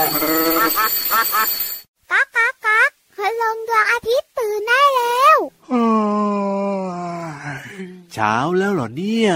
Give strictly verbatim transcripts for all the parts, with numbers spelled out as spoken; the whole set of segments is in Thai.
ก๊ากก๊ากก๊ากพลงดวงอาทิตย์ตื่นได้แล้วเช้าแล้วเหรอเนี่ย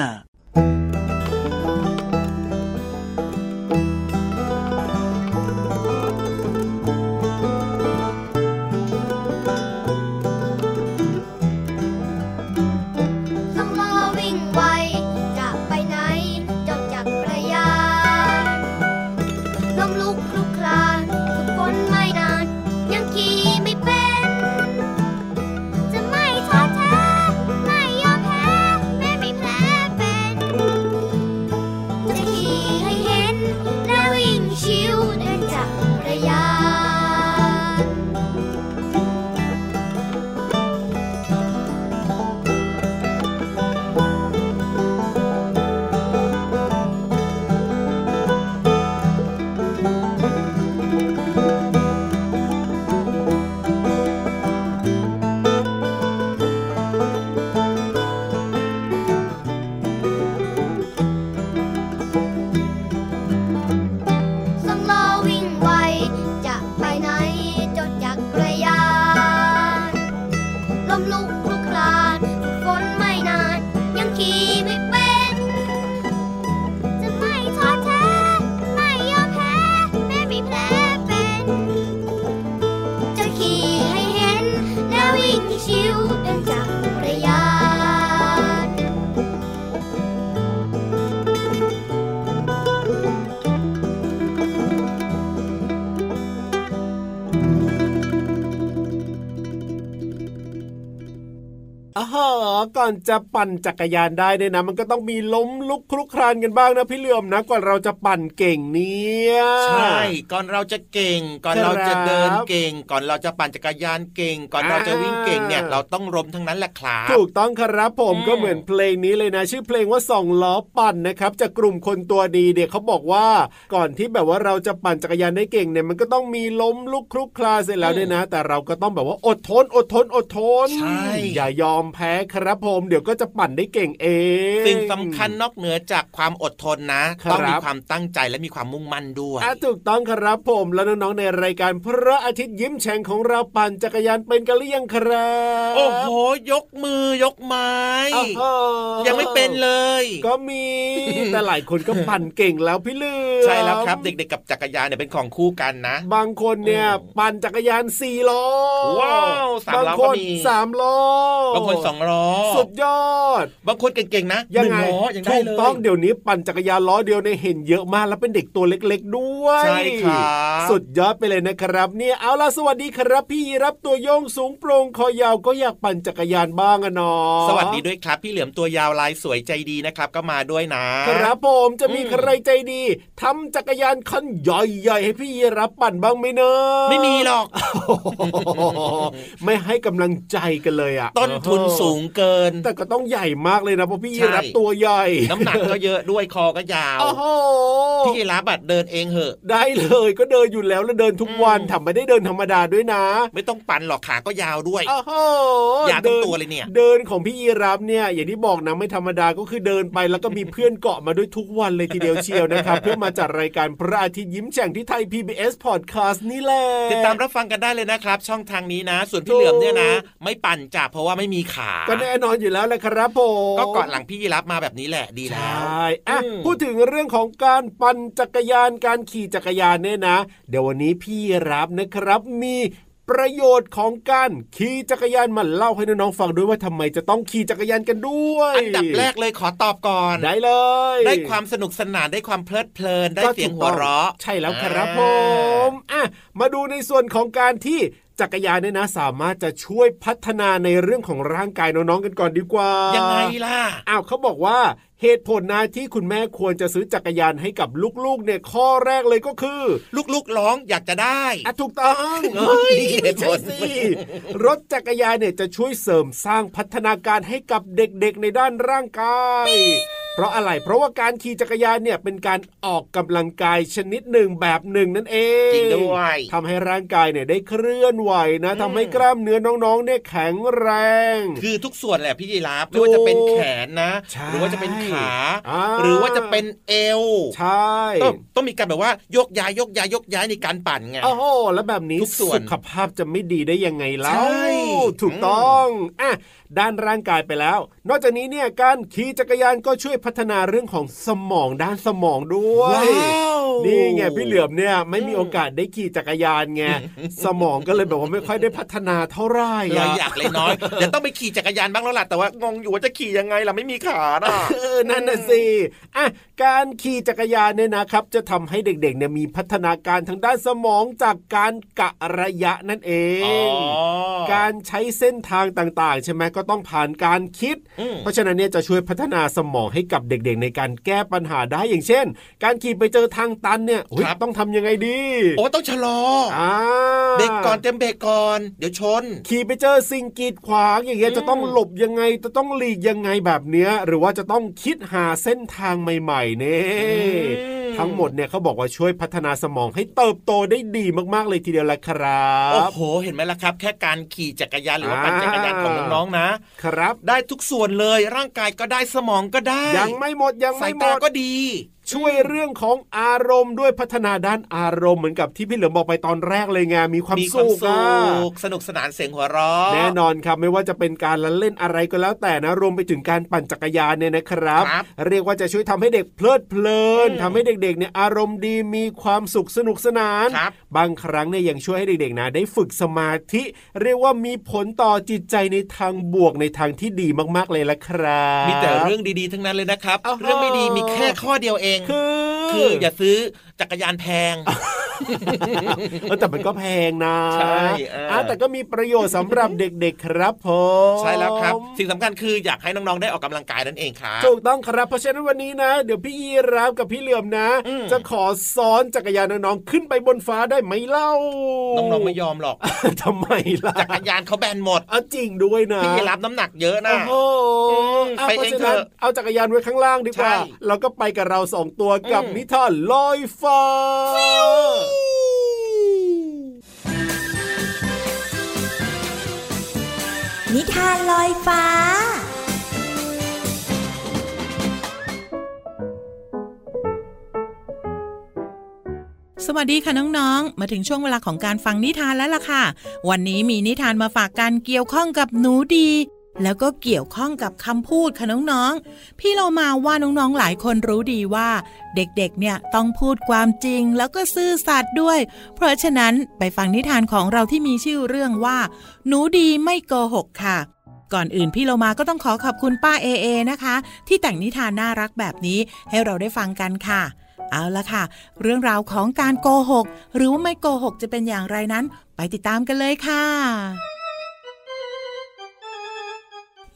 ก่อนจะปั่นจักรยานได้เนี่ยนะมันก็ต้องมีล้มลุกคลุกคลานกันบ้างนะพี่เหลื่อมนะก่อนเราจะปั่นเก่งเนี่ยใช่ก่อนเราจะเก่งก่อนเราจะเดินเก่งก่อนเราจะปั่นจักรยานเก่งก่อนเราจะวิ่งเก่งเนี่ยเราต้องล้มทั้งนั้นแหละครับถูกต้องครับผมก็เหมือนเพลงนี้เลยนะชื่อเพลงว่าสองล้อปั่นนะครับจากกลุ่มคนตัวดีเด็กเขาบอกว่าก่อนที่แบบว่าเราจะปั่นจักรยานได้เก่งเนี่ยมันก็ต้องมีล้มลุกคลุกคลานเสร็จแล้วเนี่ยนะแต่เราก็ต้องแบบว่าอดทนอดทนอดทนใช่อย่ายอมแพ้ครับผมเดี๋ยวก็จะปั่นได้เก่งเองสิ่งสำคัญนอกเหนือจากความอดทนนะต้องมีความตั้งใจและมีความมุ่งมั่นด้วยถูกต้องครับผมแล้วน้องๆในรายการพระอาทิตย์ยิ้มแฉ่งของเราปั่นจักรยานเป็นกันหรือยังครับโอ้โหยกมือยกไม้ยังไม่เป็นเลยก็มีแต่หลายคนก็ปั่นเก่งแล้วพี่เลื่อนใช่แล้วครับเด็กๆกับจักรยานเนี่ยเป็นของคู่กันนะบางคนเนี่ยปั่นจักรยานสี่ล้อว้าวสามล้อก็มีสามล้อบางคนสองล้อสุดยอดบางคนเก่งๆนะยังไงถูกต้องเดี๋ยวนี้ปั่นจักรยานล้อเดียวในเห็นเยอะมากแล้วเป็นเด็กตัวเล็กๆด้วยใช่ครับสุดยอดไปเลยนะครับเนี่ยเอาล่ะสวัสดีครับพี่รับตัวโยงสูงโปร่งคอยาวก็อยากปั่นจักรยานบ้างอ่ะน้องสวัสดีด้วยครับพี่เหลือมตัวยาวลายสวยใจดีนะครับก็มาด้วยนะครับผมจะมีใครใจดีทำจักรยานคันใหญ่ๆให้พี่รับปั่นบ้างไหมเนอะไม่มีหรอก ไม่ให้กำลังใจกันเลยอ่ะต้นทุนสูงเกินแต่ก็ต้องใหญ่มากเลยนะเพราะพี่ยีรับตัวใหญ่น้ำหนักก็เยอะด้วยคอก็ยาวพี่ยีรับบัดเดินเองเหอะได้เลยก็เดินอยู่แล้วแล้วเดินทุกวันทำไม่ได้เดินธรรมดาด้วยนะไม่ต้องปั่นหรอกขาก็ยาวด้วยยาวทั้งตัวเลยเนี่ยเดินของพี่ยีรับเนี่ยอย่างที่บอกนะไม่ธรรมดาก็คือเดินไปแล้วก็มีเพื่อนเกาะมาด้วยทุกวันเลยทีเดียวเชียวนะครับเพื่อมาจัดรายการพระอาทิตย์ยิ้มแฉ่งที่ไทย พี บี เอส Podcast นี่แหละติดตามรับฟังกันได้เลยนะครับช่องทางนี้นะส่วนพี่เหลือมเนี่ยนะไม่ปั่นจ้ะเพราะว่าไม่มีขาก็แน่นอนอยู่แล้วแหละครับผมก็เกาะหลังพี่ยีรับมาแบบนี้แหละดีแล้วใช่อ่ะพูดถึงเรื่องของการปั่นจักรยานการขี่จักรยานเนี่ยนะเดี๋ยววันนี้พี่ยีรับนะครับมีประโยชน์ของการขี่จักรยานมาเล่าให้น้องๆฟังด้วยว่าทำไมจะต้องขี่จักรยานกันด้วยอันดับแรกเลยขอตอบก่อนได้เลยได้ความสนุกสนานได้ความเพลิดเพลินได้เสียงหัวเราะใช่แล้วครับผมอ่ะมาดูในส่วนของการที่จักรยานเนี่ยนะสามารถจะช่วยพัฒนาในเรื่องของร่างกายน้องๆกันก่อนดีกว่ายังไงล่ะอ้าวเขาบอกว่าเหตุผลนะที่คุณแม่ควรจะซื้อจักรยานให้กับลูกๆเนี่ยข้อแรกเลยก็คือลูกๆร้องอยากจะได้อ่ะถูกต้องเฮ้ยเหตุผลสิรถจักรยานเนี่ยจะช่วยเสริมสร้างพัฒนาการให้กับเด็กๆในด้านร่างกาย เพราะอะไรเพราะว่าการขี่จักรยานเนี่ยเป็นการออกกำลังกายชนิดหนึ่งแบบหนึ่งนั่นเองจริงด้วยทำให้ร่างกายเนี่ยได้เคลื่อนไหวนะทำให้กล้ามเนื้อน้องๆเนี่ยแข็งแรงคือทุกส่วนแหละพี่ยีราฟไม่ว่าจะเป็นแขนนะหรือว่าจะเป็นขาหรือว่าจะเป็นเอวใช่ต้องต้องมีการแบบว่าโยกย้ายโยกย้ายโยกย้ายในการปั่นไงโอ้โหแล้วแบบนี้สุขภาพจะไม่ดีได้ยังไงเล่าถูกต้องอ่ะด้านร่างกายไปแล้วนอกจากนี้เนี่ยการขี่จักรยานก็ช่วยพัฒนาเรื่องของสมองด้านสมองด้วยนี่ไงพี่เหลือมเนี่ยไม่มีโอกาสได้ขี่จักรยานไงสมองก็เลยแบบว่าไม่ค่อยได้พัฒนาเท่าไหร่เลยอยากเลยน้อยเดี๋ยวต้องไปขี่จักรยานบ้างแล้วล่ะแต่ว่างงอยู่ว่าจะขี่ยังไงล่ะไม่มีขาน่ะเออนั่นน่ะสิอ่ะการขี่จักรยานเนี่ยนะครับจะทำให้เด็กๆเนี่ยมีพัฒนาการทางด้านสมองจากการกะระยะนั่นเองการใช้เส้นทางต่างๆใช่ไหมก็ต้องผ่านการคิดเพราะฉะนั้นเนี่ยจะช่วยพัฒนาสมองให้กับเด็กๆในการแก้ปัญหาได้อย่างเช่นการขี่ไปเจอทางตันเนี่ยต้องทำยังไงดีโอ้ต้องชะลอเบรกก่อนเต็มเบรกก่อนเดี๋ยวชนขี่ไปเจอสิ่งกีดขวางอย่างเงี้ยจะต้องหลบยังไงจะต้องหลีกยังไงแบบเนี้ยหรือว่าจะต้องคิดหาเส้นทางใหม่ๆเนี่ยทั้งหมดเนี่ยเขาบอกว่าช่วยพัฒนาสมองให้เติบโตได้ดีมากๆเลยทีเดียวละครับโอ้โหเห็นไหมล่ะครับแค่การขี่จักรยานหรือว่าปั่นจักรยานของน้องๆนะครับได้ทุกส่วนเลยร่างกายก็ได้สมองก็ได้ยังไม่หมดยังไม่หมดสายตาก็ดีช่วยเรื่องของอารมณ์ด้วยพัฒนาด้านอารมณ์เหมือนกับที่พี่เหลือมบอกไปตอนแรกเลยไงมีความสุขสนุกสนานเสียงหัวเราะแน่นอนครับไม่ว่าจะเป็นการละเล่นอะไรก็แล้วแต่นะรวมไปถึงการปั่นจักรยานเนี่ยนะครับเรียกว่าจะช่วยทำให้เด็กเพลิดเพลินทำให้เด็กๆเนี่ยอารมณ์ดีมีความสุขสนุกสนานบางครั้งเนี่ยยังช่วยให้เด็กๆนะได้ฝึกสมาธิเรียกว่ามีผลต่อจิตใจในทางบวกในทางที่ดีมากๆเลยละครับมีแต่เรื่องดีๆทั้งนั้นเลยนะครับเรื่องไม่ดีมีแค่ข้อเดียวเองคืออย่าซื้อจักรยานแพงแต่มันก็แพงนะใช่แต่ก็มีประโยชน์สำหรับเด็กๆครับผมใช่แล้วครับสิ่งสำคัญคืออยากให้น้องๆได้ออกกำลังกายนั่นเองครับถูกต้องครับเพราะฉะนั้นวันนี้นะเดี๋ยวพี่ยีราฟกับพี่เหลือมนะจะขอซ้อนจักรยานน้องๆขึ้นไปบนฟ้าได้ไหมเล่าน้องๆไม่ยอมหรอกทำไมล่ะจักรยานเขาแบนหมดเอาจริงด้วยนะพี่ยีราฟน้ำหนักเยอะนะโอ้ไปเองเถอะเอาจักรยานไว้ข้างล่างดีกว่าแล้วก็ไปกับเราสองตัวกับนิทานลอยฟ้านิทานลอยฟ้าสวัสดีค่ะน้องๆมาถึงช่วงเวลาของการฟังนิทานแล้วล่ะค่ะวันนี้มีนิทานมาฝากกันเกี่ยวข้องกับหนูดีแล้วก็เกี่ยวข้องกับคำพูดค่ะน้องๆพี่เรามาว่าน้องๆหลายคนรู้ดีว่าเด็กๆเนี่ยต้องพูดความจริงแล้วก็ซื่อสัตย์ด้วยเพราะฉะนั้นไปฟังนิทานของเราที่มีชื่อเรื่องว่าหนูดีไม่โกหกค่ะก่อนอื่นพี่เรามาก็ต้องขอขอบคุณป้าเอเอนะคะที่แต่งนิทานน่ารักแบบนี้ให้เราได้ฟังกันค่ะเอาล่ะค่ะเรื่องราวของการโกหกหรือว่าไม่โกหกจะเป็นอย่างไรนั้นไปติดตามกันเลยค่ะ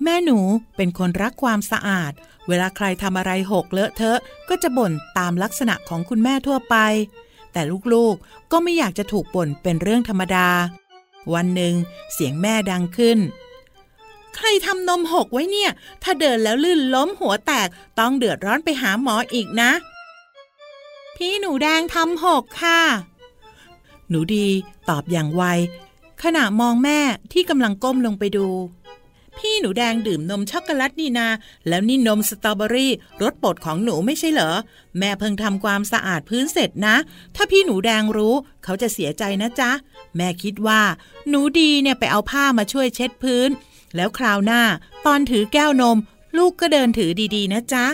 แม่หนูเป็นคนรักความสะอาดเวลาใครทำอะไรหกเลอะเทอะก็จะบ่นตามลักษณะของคุณแม่ทั่วไปแต่ลูกๆก็ไม่อยากจะถูกบ่นเป็นเรื่องธรรมดาวันหนึ่งเสียงแม่ดังขึ้นใครทำนมหกไว้เนี่ยถ้าเดินแล้วลื่นล้มหัวแตกต้องเดือดร้อนไปหาหมออีกนะพี่หนูแดงทำหกค่ะหนูดีตอบอย่างไวขณะมองแม่ที่กำลังก้มลงไปดูพี่หนูแดงดื่มนมช็อกโกแลตนี่นาแล้วนี่นมสตรอเบอรี่รสโปรดของหนูไม่ใช่เหรอแม่เพิ่งทำความสะอาดพื้นเสร็จนะถ้าพี่หนูแดงรู้เขาจะเสียใจนะจ๊ะแม่คิดว่าหนูดีเนี่ยไปเอาผ้ามาช่วยเช็ดพื้นแล้วคราวหน้าตอนถือแก้วนมลูกก็เดินถือดีๆนะจ๊ะ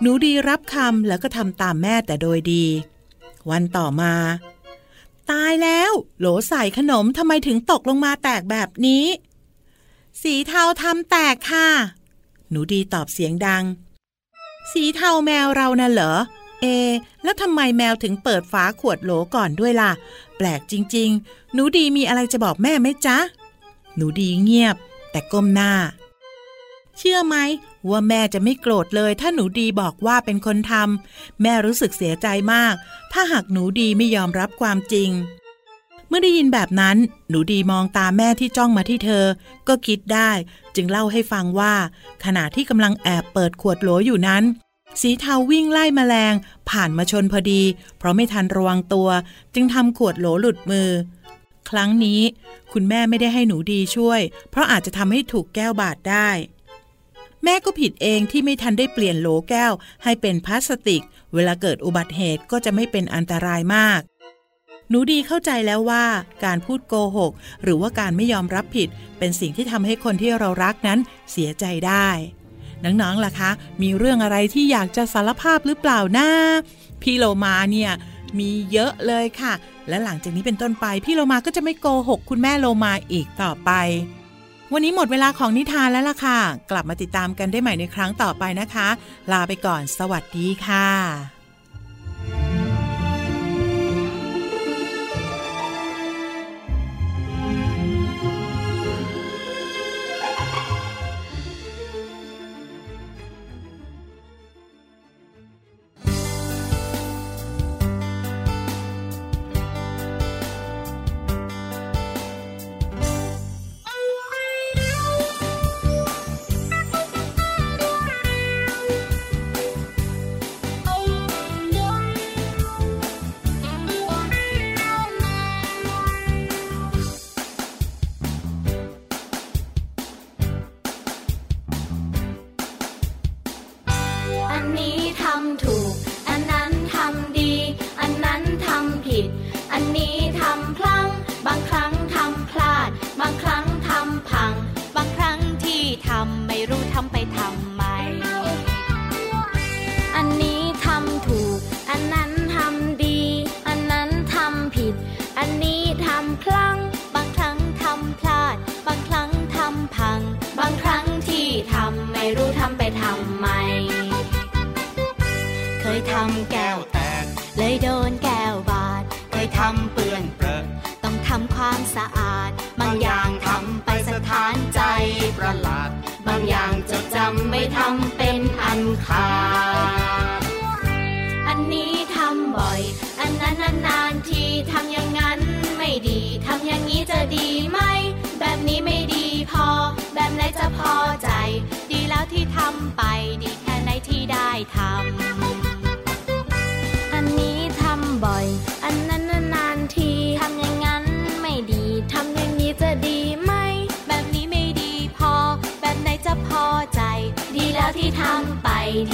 หนูดีรับคำแล้วก็ทำตามแม่แต่โดยดีวันต่อมาตายแล้วโหลใส่ขนมทำไมถึงตกลงมาแตกแบบนี้สีเทาทำแตกค่ะหนูดีตอบเสียงดังสีเทาแมวเราน่ะเหรอเอแล้วทำไมแมวถึงเปิดฝาขวดโหลก่อนด้วยล่ะแปลกจริงๆหนูดีมีอะไรจะบอกแม่ไหมจ๊ะหนูดีเงียบแต่ก้มหน้าเชื่อไหมว่าแม่จะไม่โกรธเลยถ้าหนูดีบอกว่าเป็นคนทำแม่รู้สึกเสียใจมากถ้าหากหนูดีไม่ยอมรับความจริง มื่อได้ยินแบบนั้นหนูดีมองตาแม่ที่จ้องมาที่เธอก็คิดได้จึงเล่าให้ฟังว่าขณะที่กำลังแอบเปิดขวดโหลอยู่นั้นสีเทาวิ่งไล่แมลงผ่านมาชนพอดีเพราะไม่ทันระวังตัวจึงทำขวดโหลหลุดมือครั้งนี้คุณแม่ไม่ได้ให้หนูดีช่วยเพราะอาจจะทำให้ถูกแก้วบาดได้แม่ก็ผิดเองที่ไม่ทันได้เปลี่ยนโหลแก้วให้เป็นพลาสติกเวลาเกิดอุบัติเหตุก็จะไม่เป็นอันตรายมากหนูดีเข้าใจแล้วว่าการพูดโกหกหรือว่าการไม่ยอมรับผิดเป็นสิ่งที่ทำให้คนที่เรารักนั้นเสียใจได้น้องๆล่ะคะมีเรื่องอะไรที่อยากจะสารภาพหรือเปล่านะพี่โลมาเนี่ยมีเยอะเลยค่ะและหลังจากนี้เป็นต้นไปพี่โลมาก็จะไม่โกหกคุณแม่โลมาอีกต่อไปวันนี้หมดเวลาของนิทานแล้วล่ะค่ะกลับมาติดตามกันได้ใหม่ในครั้งต่อไปนะคะลาไปก่อนสวัสดีค่ะ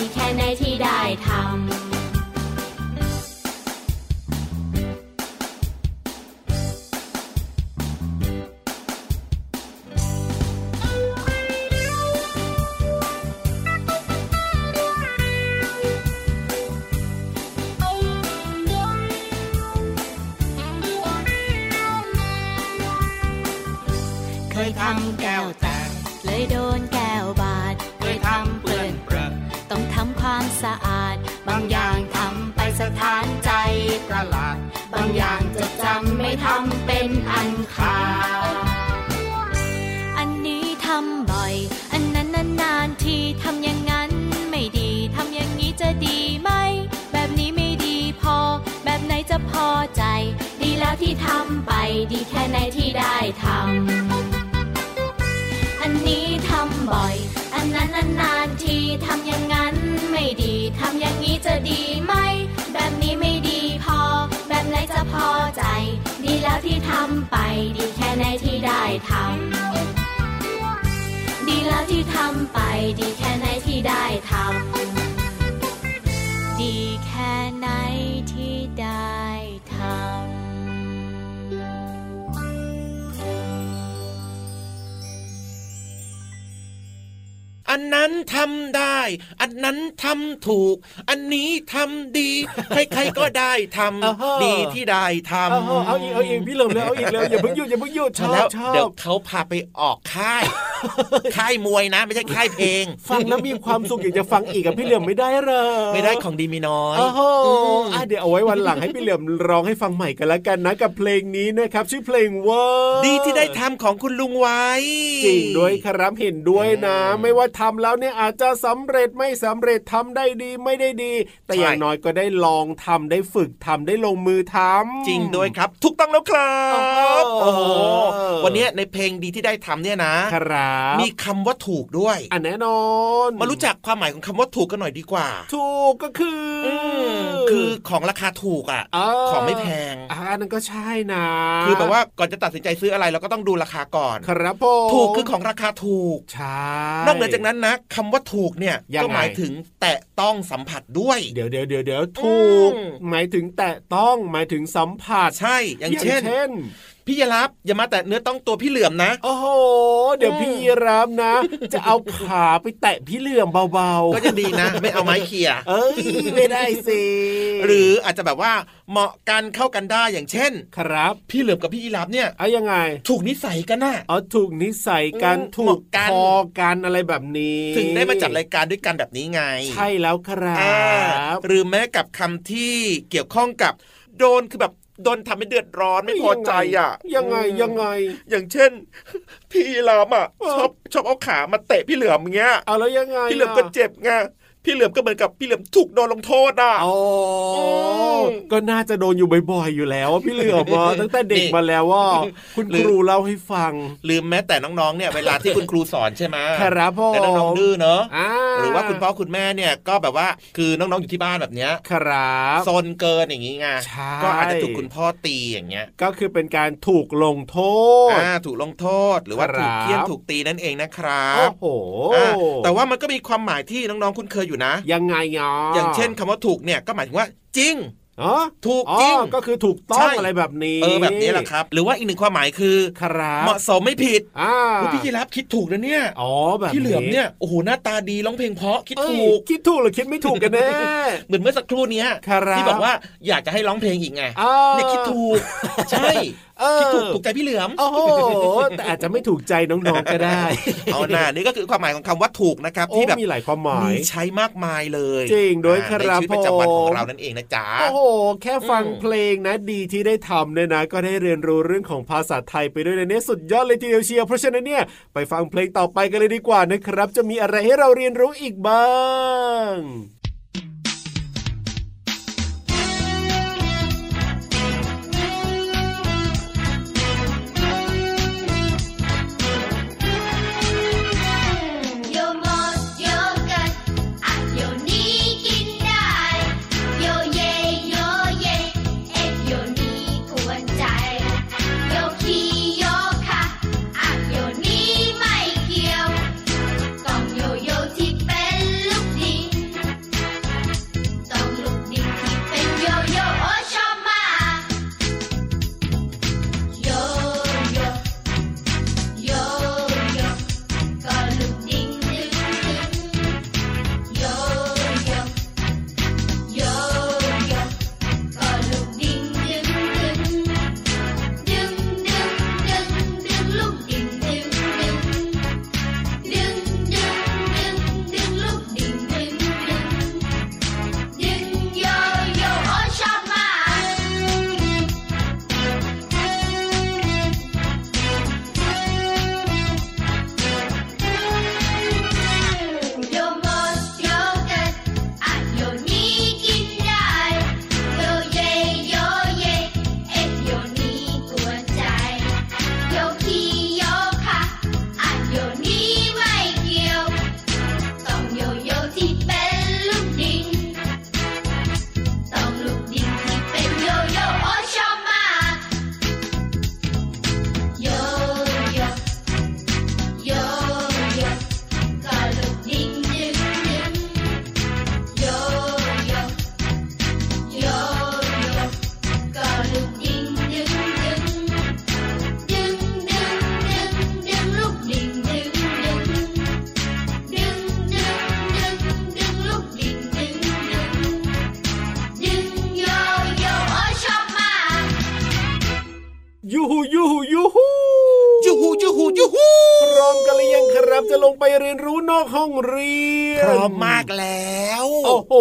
ที่แค่ในที่ได้ทำดีแค่ไหนที่ได้ทำอันนี้ทำบ่อยอันนั้นนานๆทีทำอย่างนั้นไม่ดีทำอย่างนี้จะดีไหมแบบนี้ไม่ดีพอแบบไหนจะพอใจดีแล้วที่ทำไปดีแค่ไหนที่ได้ทำดีแล้วที่ทำไปดีแค่ไหนที่ได้ทำดีแค่ไหนที่ได้ทำอันนั้นทำได้อันนั้นทำถูกอันนี้ทำดีใครๆก็ได้ทำดีที่ได้ทำเอาอีกเอาอีกพี่เริ่มแล้วเอาอีกแล้วอย่าเพิ่งหยุดอย่าเพิ่งหยุดชอบเดี๋ยวเขาพาไปออกค่าย ค่ายมวยนะไม่ใช่ค่ายเพลงฟังแล้วมีความสุขอยากจะฟังอีกกับพี่เหลี่ยมไม่ได้หรอไม่ได้ของดีมีน้อยโอ้โหอ่ะเดี๋ยวเอาไว้วันหลังให้พี่เหลี่ยมร้องให้ฟังใหม่กันละกันนะกับเพลงนี้นะครับชื่อเพลงว่าดีที่ได้ทำของคุณลุงไว้จริงด้วยครับเห็นด้วยนะไม่ว่าทำแล้วเนี่ยอาจจะสำเร็จไม่สำเร็จทำได้ดีไม่ได้ดีแต่อย่างน้อยก็ได้ลองทำได้ฝึกทำได้ลงมือทำจริงด้วยครับถูกต้องแล้วครับโอ้โหวันนี้ในเพลงดีที่ได้ทำเนี่ยนะครับมีคำว่าถูกด้วยอ่ะแน่นอนมารู้จักความหมายของคำว่าถูกกันหน่อยดีกว่าถูกก็คือคือของราคาถูกอ่ะของไม่แพงอ่านั่นก็ใช่นะคือแบบว่าก่อนจะตัดสินใจซื้ออะไรเราก็ต้องดูราคาก่อนครับผมถูกคือของราคาถูกใช่นอกเหนือจากนั้นนะคำว่าถูกเนี่ยก็หมายถึงแตะต้องสัมผัสด้วยเดี๋ยวเดี๋ยวเดี๋ยวเดี๋ยวถูกหมายถึงแตะต้องหมายถึงสัมผัสใช่อย่างเช่นพี่ยีราฟอย่ามาแตะเนื้อต้องตัวพี่เหลือมนะโอ้โหเดี๋ยวพี่ยีราฟนะจะเอาขาไปแตะพี่เหลือมเบาๆก็จะดีนะไม่เอาไม้เขี่ยเอ้ยไม่ได้สิหรืออาจจะแบบว่าเหมาะกันเข้ากันได้อย่างเช่นครับพี่เหลือมกับพี่ยีราฟเนี่ยเอายังไงถูกนิสัยกันน่ะอ๋อถูกนิสัยกันถูกพอกันอะไรแบบนี้ถึงได้มาจัดรายการด้วยกันแบบนี้ไงใช่แล้วครับหรือแม้กับคำที่เกี่ยวข้องกับโดนคือแบบโดนทำให้เดือดร้อนไม่พอใจอ่ะยังไงยังไงอย่างเช่นพี่ลามอ่ะชอบชอบเอาขามาเตะพี่เหลือมเงี้ยเอาแล้วยังไงพี่เหลือมก็เจ็บไงพี่เหลือมก็เหมือนกับพี่เหลือมถูกโดนลงโทษอ่ะอ๋อก็น่าจะโดนอยู่บ่อยๆอยู่แล้วพี่เหลือมอ่ะตั้งแต่เด็กมาแล้วว่าคุณครูเล่าให้ฟังลืมแม้แต่น้องๆเนี่ยเวลาที่คุณครูสอนใช่มั้ยครับพ่อแต่น้องๆดื้อเนอะหรือว่าคุณพ่อคุณแม่เนี่ยก็แบบว่าคือน้องๆอยู่ที่บ้านแบบเนี้ยครับซนเกินอย่างงี้ไงก็อาจจะถูกคุณพ่อตีอย่างเงี้ยก็คือเป็นการถูกลงโทษอ่าถูกลงโทษหรือว่าถูกเคี่ยนถูกตีนั่นเองนะครับโอ้โหแต่ว่ามันก็มีความหมายที่น้องๆคุณเคยอยู่นะยังไงเนาะอย่างเช่นคำว่าถูกเนี่ยก็หมายถึงว่าจริงอ๋อถูกจริงก็คือถูกต้องอะไรแบบนี้เออแบบนี้แหละครับหรือว่าอีกหนึ่งความหมายคือเหมาะสมไม่ผิดอ่าพี่ยีราฟคิดถูกนะเนี่ยอ๋อแบบพี่เหลือมเนี่ยโอ้โหหน้าตาดีร้องเพลงเพราะคิดถูกคิดถูกหรือคิดไม่ถูกกันแน่เหมือนเมื่อสักครู่นี้ที่บอกว่าอยากจะให้ร้องเพลงอีกไงเนี่ยคิดถูกใช่คิดถูกถูกใจพี่เหลือมโอ้โหแต่อาจจะไม่ถูกใจน้องๆก็ได้เอาหน้านี่ก็คือความหมายของคำว่าถูกนะครับที่แบบมีหลายความหมายมีใช้มากมายเลยจริงโดยในชีวิตประจำวันของเรานั่นเองนะจ๊ะโอ้โหแค่ฟังเพลงนะดีที่ได้ทำเนี่ยนะก็ได้เรียนรู้เรื่องของภาษาไทยไปด้วยนะเนี่ยสุดยอดเลยทีเดียวเชียวเพราะฉะนั้นเนี่ยไปฟังเพลงต่อไปกันเลยดีกว่านะครับจะมีอะไรให้เราเรียนรู้อีกบ้าง ครับจะลงไปเรียนรู้นอกห้องเรียนพร้อมมากแล้วโอ้โห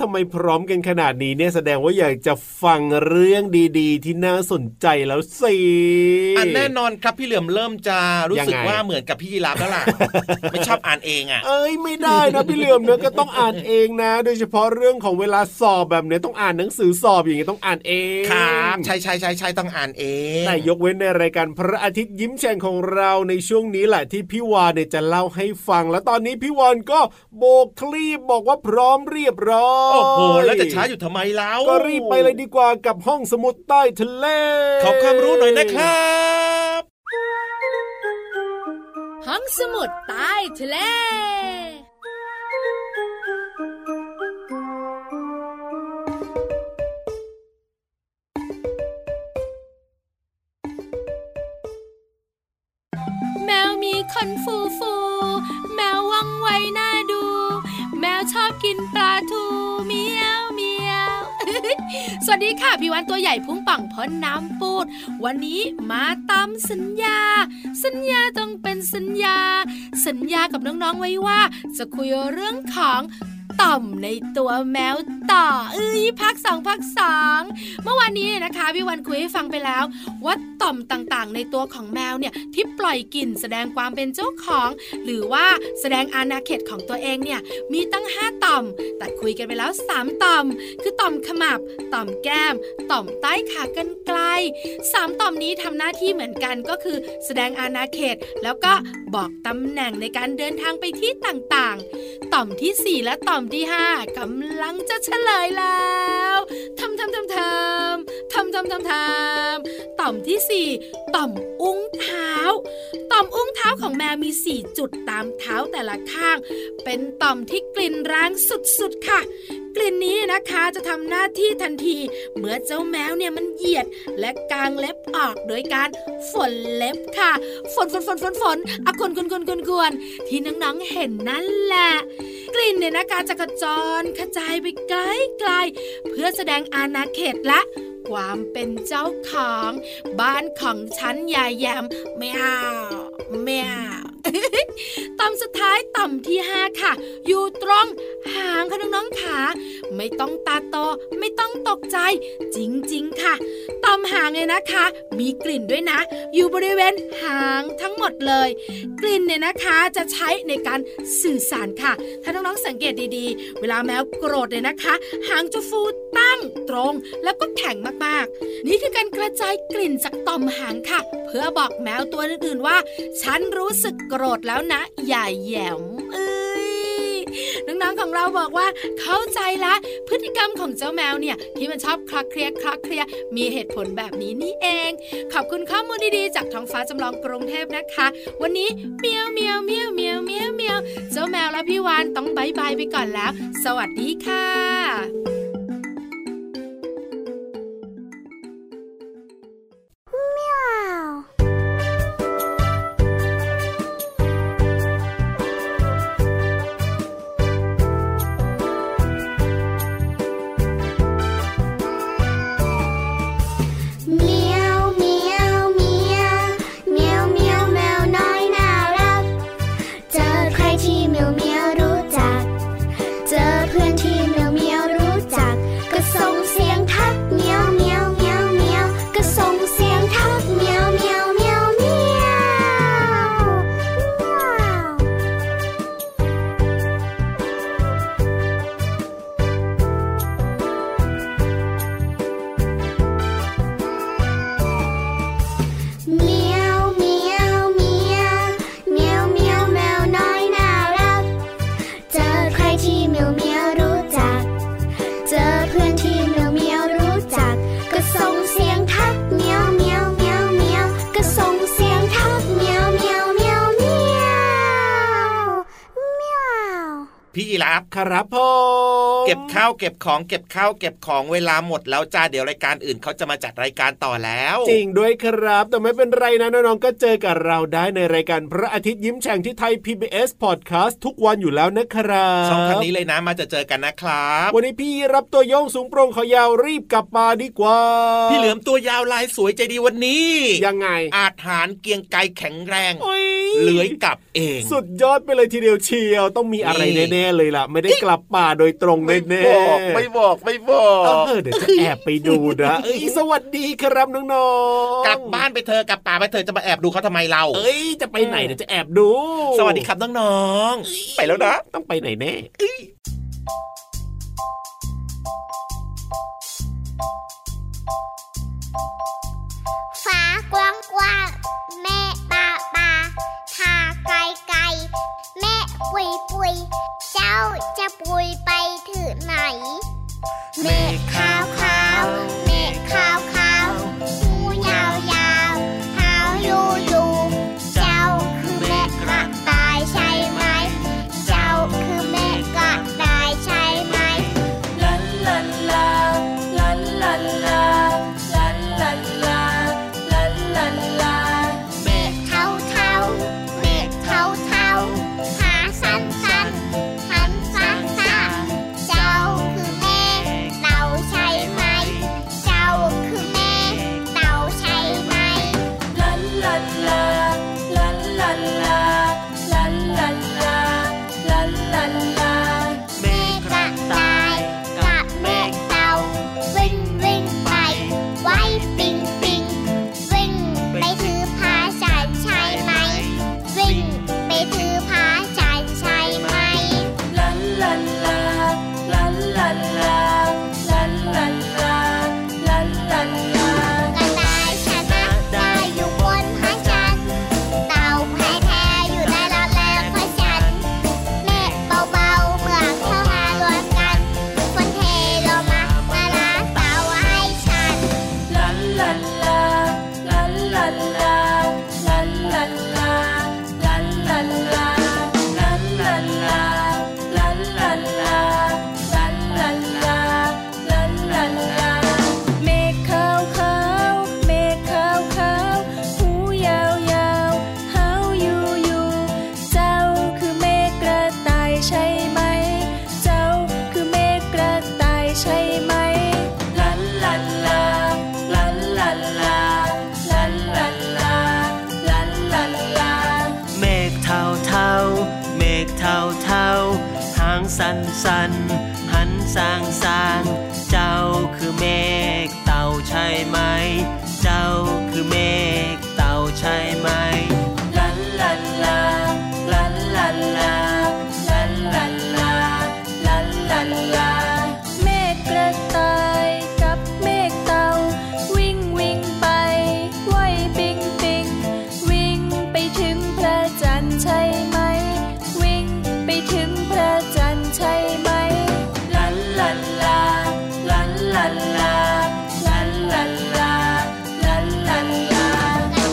ทำไมพร้อมกันขนาดนี้เนี่ยแสดงว่าอยากจะฟังเรื่องดีๆที่น่าสนใจแล้วสิอันแน่นอนครับพี่เหลือมเริ่มจะรู้สึกว่าเหมือนกับพี่ยีราฟแล้วล่ะ ไม่ชอบอ่านเองอ่ะเอ้ยไม่ได้นะ พี่เหลือมเนื้อก็ต้องอ่านเองนะโดยเฉพาะเรื่องของเวลาสอบแบบเนี้ยต้องอ่านหนังสือสอบอย่างเงี้ยต้องอ่านเองครับใช่ใช่ใช่ใช่ต้องอ่านเองแต่ยกเว้นในรายการพระอาทิตย์ยิ้มแฉ่งของเราในช่วงนี้แหละที่พี่วานเนี่ยจะเล่าให้ฟังแล้วตอนนี้พี่วานก็โบกคลีบบอกว่าพร้อมเรียบร้อยโอ้โหแล้วจะช้าอยู่ทำไมแล้วก็รีบไปเลยดีกว่ากับห้องสมุดใต้ทะเลขอความรู้หน่อยนะครับห้องสมุดใต้ทะเลแมวมีขนฟูฟูแมวว่องไวน่าดูแมวชอบกินปลาทูเมียวเมียวสวัสดีค่ะพี่วันตัวใหญ่พุงป่องพ้นน้ำปูดวันนี้มาตามสัญญาสัญญาต้องเป็นสัญญาสัญญากับน้องๆไว้ว่าจะคุยเรื่องของต่อมในตัวแมวต่อเอ้ยพักสองพักสองเมื่อวานนี้เนี่ยนะคะพี่วันคุยให้ฟังไปแล้วว่าต่อมต่างๆในตัวของแมวเนี่ยที่ปล่อยกลิ่นแสดงความเป็นเจ้าของหรือว่าแสดงอาณาเขตของตัวเองเนี่ยมีตั้งห้าต่อมแต่คุยกันไปแล้วสามต่อมคือต่อมขมับต่อมแก้มต่อมใต้ขากรรไกรสามต่อมนี้ทำหน้าที่เหมือนกันก็คือแสดงอาณาเขตแล้วก็บอกตำแหน่งในการเดินทางไปที่ต่างๆต่อมที่สี่และต่อมที่ห้ากำลังจะเฉลยแล้วทำทำทำทำทำทำทำทำต่อมที่สี่ต่อมอุ้งเท้าต่อมอุ้งเท้าของแมวมีสี่จุดตามเท้าแต่ละข้างเป็นต่อมที่กลิ่นแรงสุดๆค่ะกลิ่นนี้นะคะจะทำหน้าที่ทันทีเมื่อเจ้าแมวเนี่ยมันเหยียดและกางเล็บออกโดยการฝนเล็บค่ะฝนฝนฝนฝนฝนอ่ะกวนกวนกวนกวนกวนที่น้องๆเห็นนั่นแหละกลิ่นเนี่ยนะคะจะกระจรกระจายไปไกลๆเพื่อแสดงอาณาเขตและความเป็นเจ้าของบ้านของฉันอย่าแยมแมวแมวต่อมสุดท้ายต่อมที่ห้าค่ะอยู่ตรงหางค่ะน้องๆขาไม่ต้องตาโตไม่ต้องตกใจจริงๆค่ะต่อมหางเนี่ยนะคะมีกลิ่นด้วยนะอยู่บริเวณหางทั้งหมดเลยกลิ่นเนี่ยนะคะจะใช้ในการสื่อสารค่ะถ้าน้องๆสังเกตดีๆเวลาแมวโกรธเนี่ยนะคะหางจะฟูตั้งตรงแล้วก็แข็งมากๆนี่คือการกระจายกลิ่นจากต่อมหางค่ะเพื่อบอกแมวตัวอื่นๆว่าฉันรู้สึกโกรธแล้วนะอย่าแหย่มเอ้ยน้องๆของเราบอกว่าเข้าใจละพฤติกรรมของเจ้าแมวเนี่ยที่มันชอบคลอเคลียคลอเคลียมีเหตุผลแบบนี้นี่เองขอบคุณข้อมูลดีๆจากท้องฟ้าจำลองกรุงเทพนะคะวันนี้เมียวเมียวเมียวเมียวเมียวเมียวเจ้าแมวและพี่วานต้องบายบายไปก่อนแล้วสวัสดีค่ะพี่ยีราฟครับผมเก็บข้าวเก็บของเก็บข้าวเก็บของเวลาหมดแล้วจ้าเดี๋ยวรายการอื่นเขาจะมาจัดรายการต่อแล้วจริงด้วยครับแต่ไม่เป็นไรนะน้องๆก็เจอกับเราได้ในรายการพระอาทิตย์ยิ้มแฉ่งที่ไทย พี บี เอส Podcast ทุกวันอยู่แล้วนะครับช่องทางนี้เลยนะมาจะเจอกันนะครับวันนี้พี่รับตัวโยงสูงโปร่งขอยาวรีบกลับมาดีกว่าพี่เหลือมตัวยาวลายสวยใจดีวันนี้ยังไงอาหารเกียงไกรแข็งแรง เลื้อยกลับเองสุดยอดไปเลยทีเดียวเชียวต้องมีอะไรแน่ๆเลยล่ะไม่ได้กลับป่าโดยตรงแน่ๆไม่บอกไม่บอกไม่บอกเออเดี๋ยวจะแอบไปดูนะเอ้ยสวัสดีครับน้องๆกลับบ้านไปเธอกลับป่าไปเธอจะมาแอบดูเขาทำไมเราเอ้ยจะไปไหนเดี๋ยวจะแอบดูสวัสดีครับน้องๆไปแล้วนะต้องไปไหนแน่ฟ้ากว้างกว้างแม่ป่าป่าทาไกลไกลแม่ปุยปุยเจ้าจะปุยไปถึงไหนแม่ขาวขาวแม่ขาวขาวหูยาวยาวขาวยูยูเจ้าคือแม่กระต่ายใช่ไหมเจ้าคือแม่กระต่ายใช่ไหมลันลันลาลันลันลาลันลันลาสันสันหันสางสางเจ้าคือเมฆเต่าใช่ไหมเจ้าคือเมฆเต่าใช่ไหมลันลันลาลันลันลาลันลันลาลันลันลาเมฆกระต่ายกับเมฆเต่าวิ่งวิ่งไปว่ายปิงปิงวิ่งไปถึงพระจันทร์ใช่ไหมวิ่งไปถึงพระจันทร์ใช่ไหมลันลันลาลันลันลาลันลันลาลันลันลา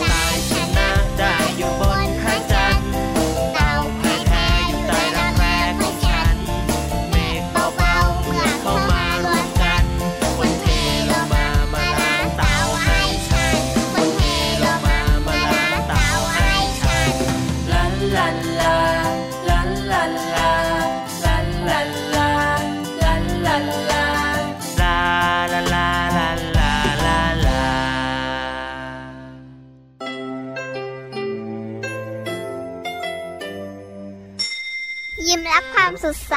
กระต่ายชนะได้อยู่บนพระจันทร์เต่าแพ้อยู่ใต้รักแร้ของฉันเมฆเบาๆเมื่อเข้ามารวมกันคนเทลงมามาล้างเต่าให้ฉันคนเทลงมามาล้างเต่าให้ฉันลันลันลาลันลาลันลันลาลันลันลาลาลาลาลาลาลาลายิ้มรับความสดใส